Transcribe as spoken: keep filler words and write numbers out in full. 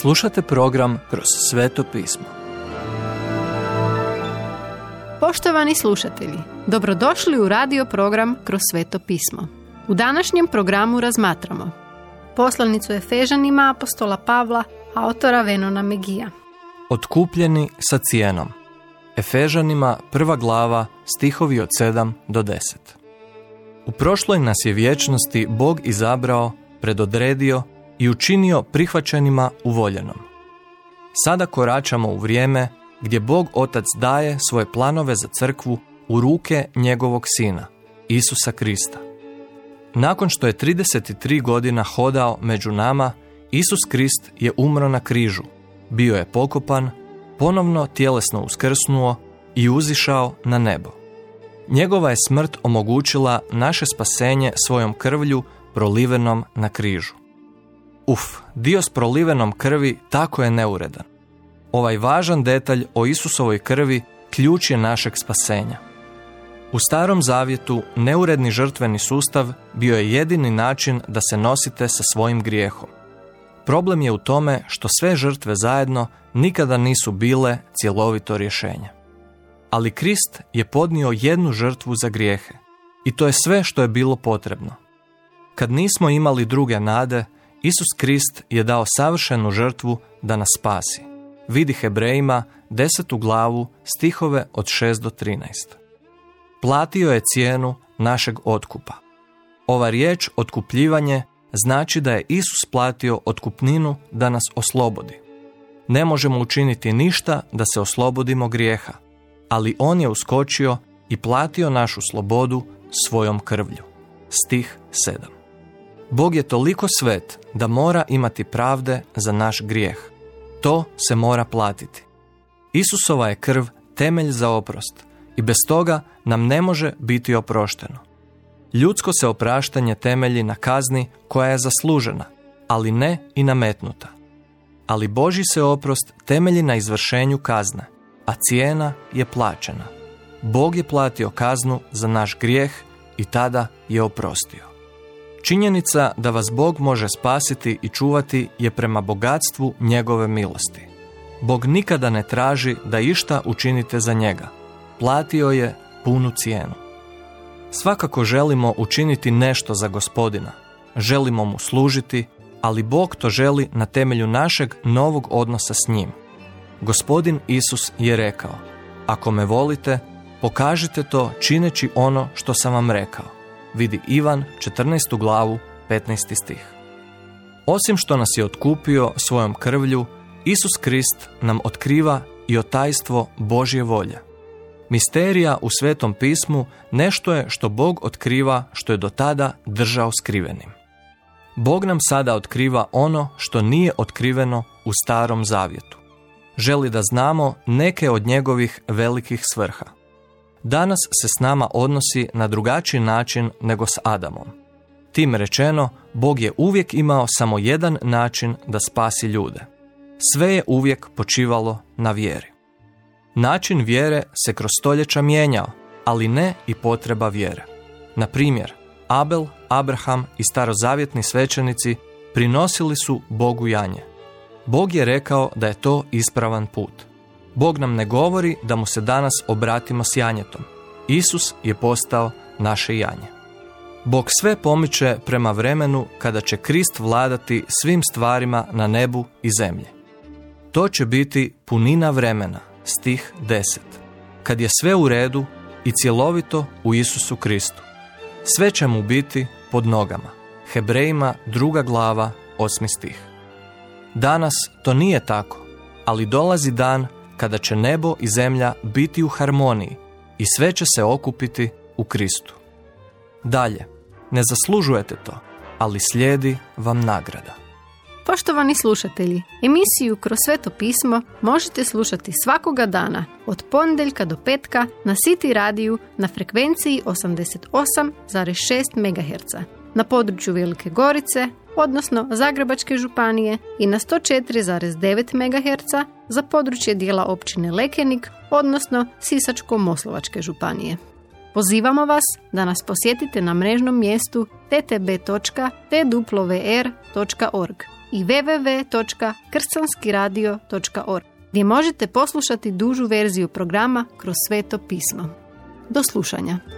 Slušate program Kroz sveto pismo. Poštovani slušatelji, dobrodošli u radio program Kroz sveto pismo. U današnjem programu razmatramo Poslanicu Efežanima apostola Pavla, autora Venona Megija. Otkupljeni sa cijenom. Efežanima, prva glava, stihovi od sedam do deset. U prošloj nas je vječnosti Bog izabrao, predodredio i učinio prihvaćenima u voljenom. Sada koračamo u vrijeme gdje Bog Otac daje svoje planove za crkvu u ruke njegovog Sina, Isusa Krista. Nakon što je trideset tri godina hodao među nama, Isus Krist je umro na križu, bio je pokopan, ponovno tjelesno uskrsnuo i uzišao na nebo. Njegova je smrt omogućila naše spasenje svojom krvlju prolivenom na križu. Uf, dio s prolivenom krvi tako je neuredan. Ovaj važan detalj o Isusovoj krvi ključ je našeg spasenja. U Starom zavjetu neuredni žrtveni sustav bio je jedini način da se nosite sa svojim grijehom. Problem je u tome što sve žrtve zajedno nikada nisu bile cjelovito rješenje. Ali Krist je podnio jednu žrtvu za grijehe i to je sve što je bilo potrebno. Kad nismo imali druge nade, Isus Krist je dao savršenu žrtvu da nas spasi. Vidi Hebrejima desetu glavu stihove od šest do trinaest. Platio je cijenu našeg otkupa. Ova riječ otkupljivanje znači da je Isus platio otkupninu da nas oslobodi. Ne možemo učiniti ništa da se oslobodimo grijeha, ali on je uskočio i platio našu slobodu svojom krvlju. Stih sedam. Bog je toliko svet da mora imati pravde za naš grijeh. To se mora platiti. Isusova je krv temelj za oprost i bez toga nam ne može biti oprošteno. Ljudsko se opraštanje temelji na kazni koja je zaslužena, ali ne i nametnuta. Ali Božji se oprost temelji na izvršenju kazne, a cijena je plaćena. Bog je platio kaznu za naš grijeh i tada je oprostio. Činjenica da vas Bog može spasiti i čuvati je prema bogatstvu njegove milosti. Bog nikada ne traži da išta učinite za njega. Platio je punu cijenu. Svakako želimo učiniti nešto za gospodina. Želimo mu služiti, ali Bog to želi na temelju našeg novog odnosa s njim. Gospodin Isus je rekao: "Ako me volite, pokažite to čineći ono što sam vam rekao." Vidi Ivan četrnaestu glavu, petnaesti stih. Osim što nas je otkupio svojom krvlju, Isus Krist nam otkriva i otajstvo Božje volje. Misterija u Svetom pismu nešto je što Bog otkriva što je do tada držao skrivenim. Bog nam sada otkriva ono što nije otkriveno u Starom zavjetu. Želi da znamo neke od njegovih velikih svrha. Danas se s nama odnosi na drugačiji način nego s Adamom. Tim rečeno, Bog je uvijek imao samo jedan način da spasi ljude. Sve je uvijek počivalo na vjeri. Način vjere se kroz stoljeća mijenjao, ali ne i potreba vjere. Na primjer, Abel, Abraham i starozavjetni svećenici prinosili su Bogu janje. Bog je rekao da je to ispravan put. Bog nam ne govori da mu se danas obratimo s janjetom. Isus je postao naše janje. Bog sve pomiče prema vremenu kada će Krist vladati svim stvarima na nebu i zemlji. To će biti punina vremena, stih deset, kad je sve u redu i cjelovito u Isusu Kristu. Sve će mu biti pod nogama. Hebrejima druga glava, osmi stih. Danas to nije tako, ali dolazi dan kada će nebo i zemlja biti u harmoniji i sve će se okupiti u Kristu. Dalje, ne zaslužujete to, ali slijedi vam nagrada. Poštovani slušatelji, emisiju Kroz sveto pismo možete slušati svakoga dana od ponedjeljka do petka na City radiju na frekvenciji osamdeset osam zarez šest megaherca na području Velike Gorice, odnosno Zagrebačke županije i na sto četiri zarez devet megaherca za područje dijela općine Lekenik, odnosno Sisačko-Moslovačke županije. Pozivamo vas da nas posjetite na mrežnom mjestu t t b točka t w r točka org i double-u double-u double-u točka krcanski radio točka org gdje možete poslušati dužu verziju programa kroz Sveto pismo. Do slušanja.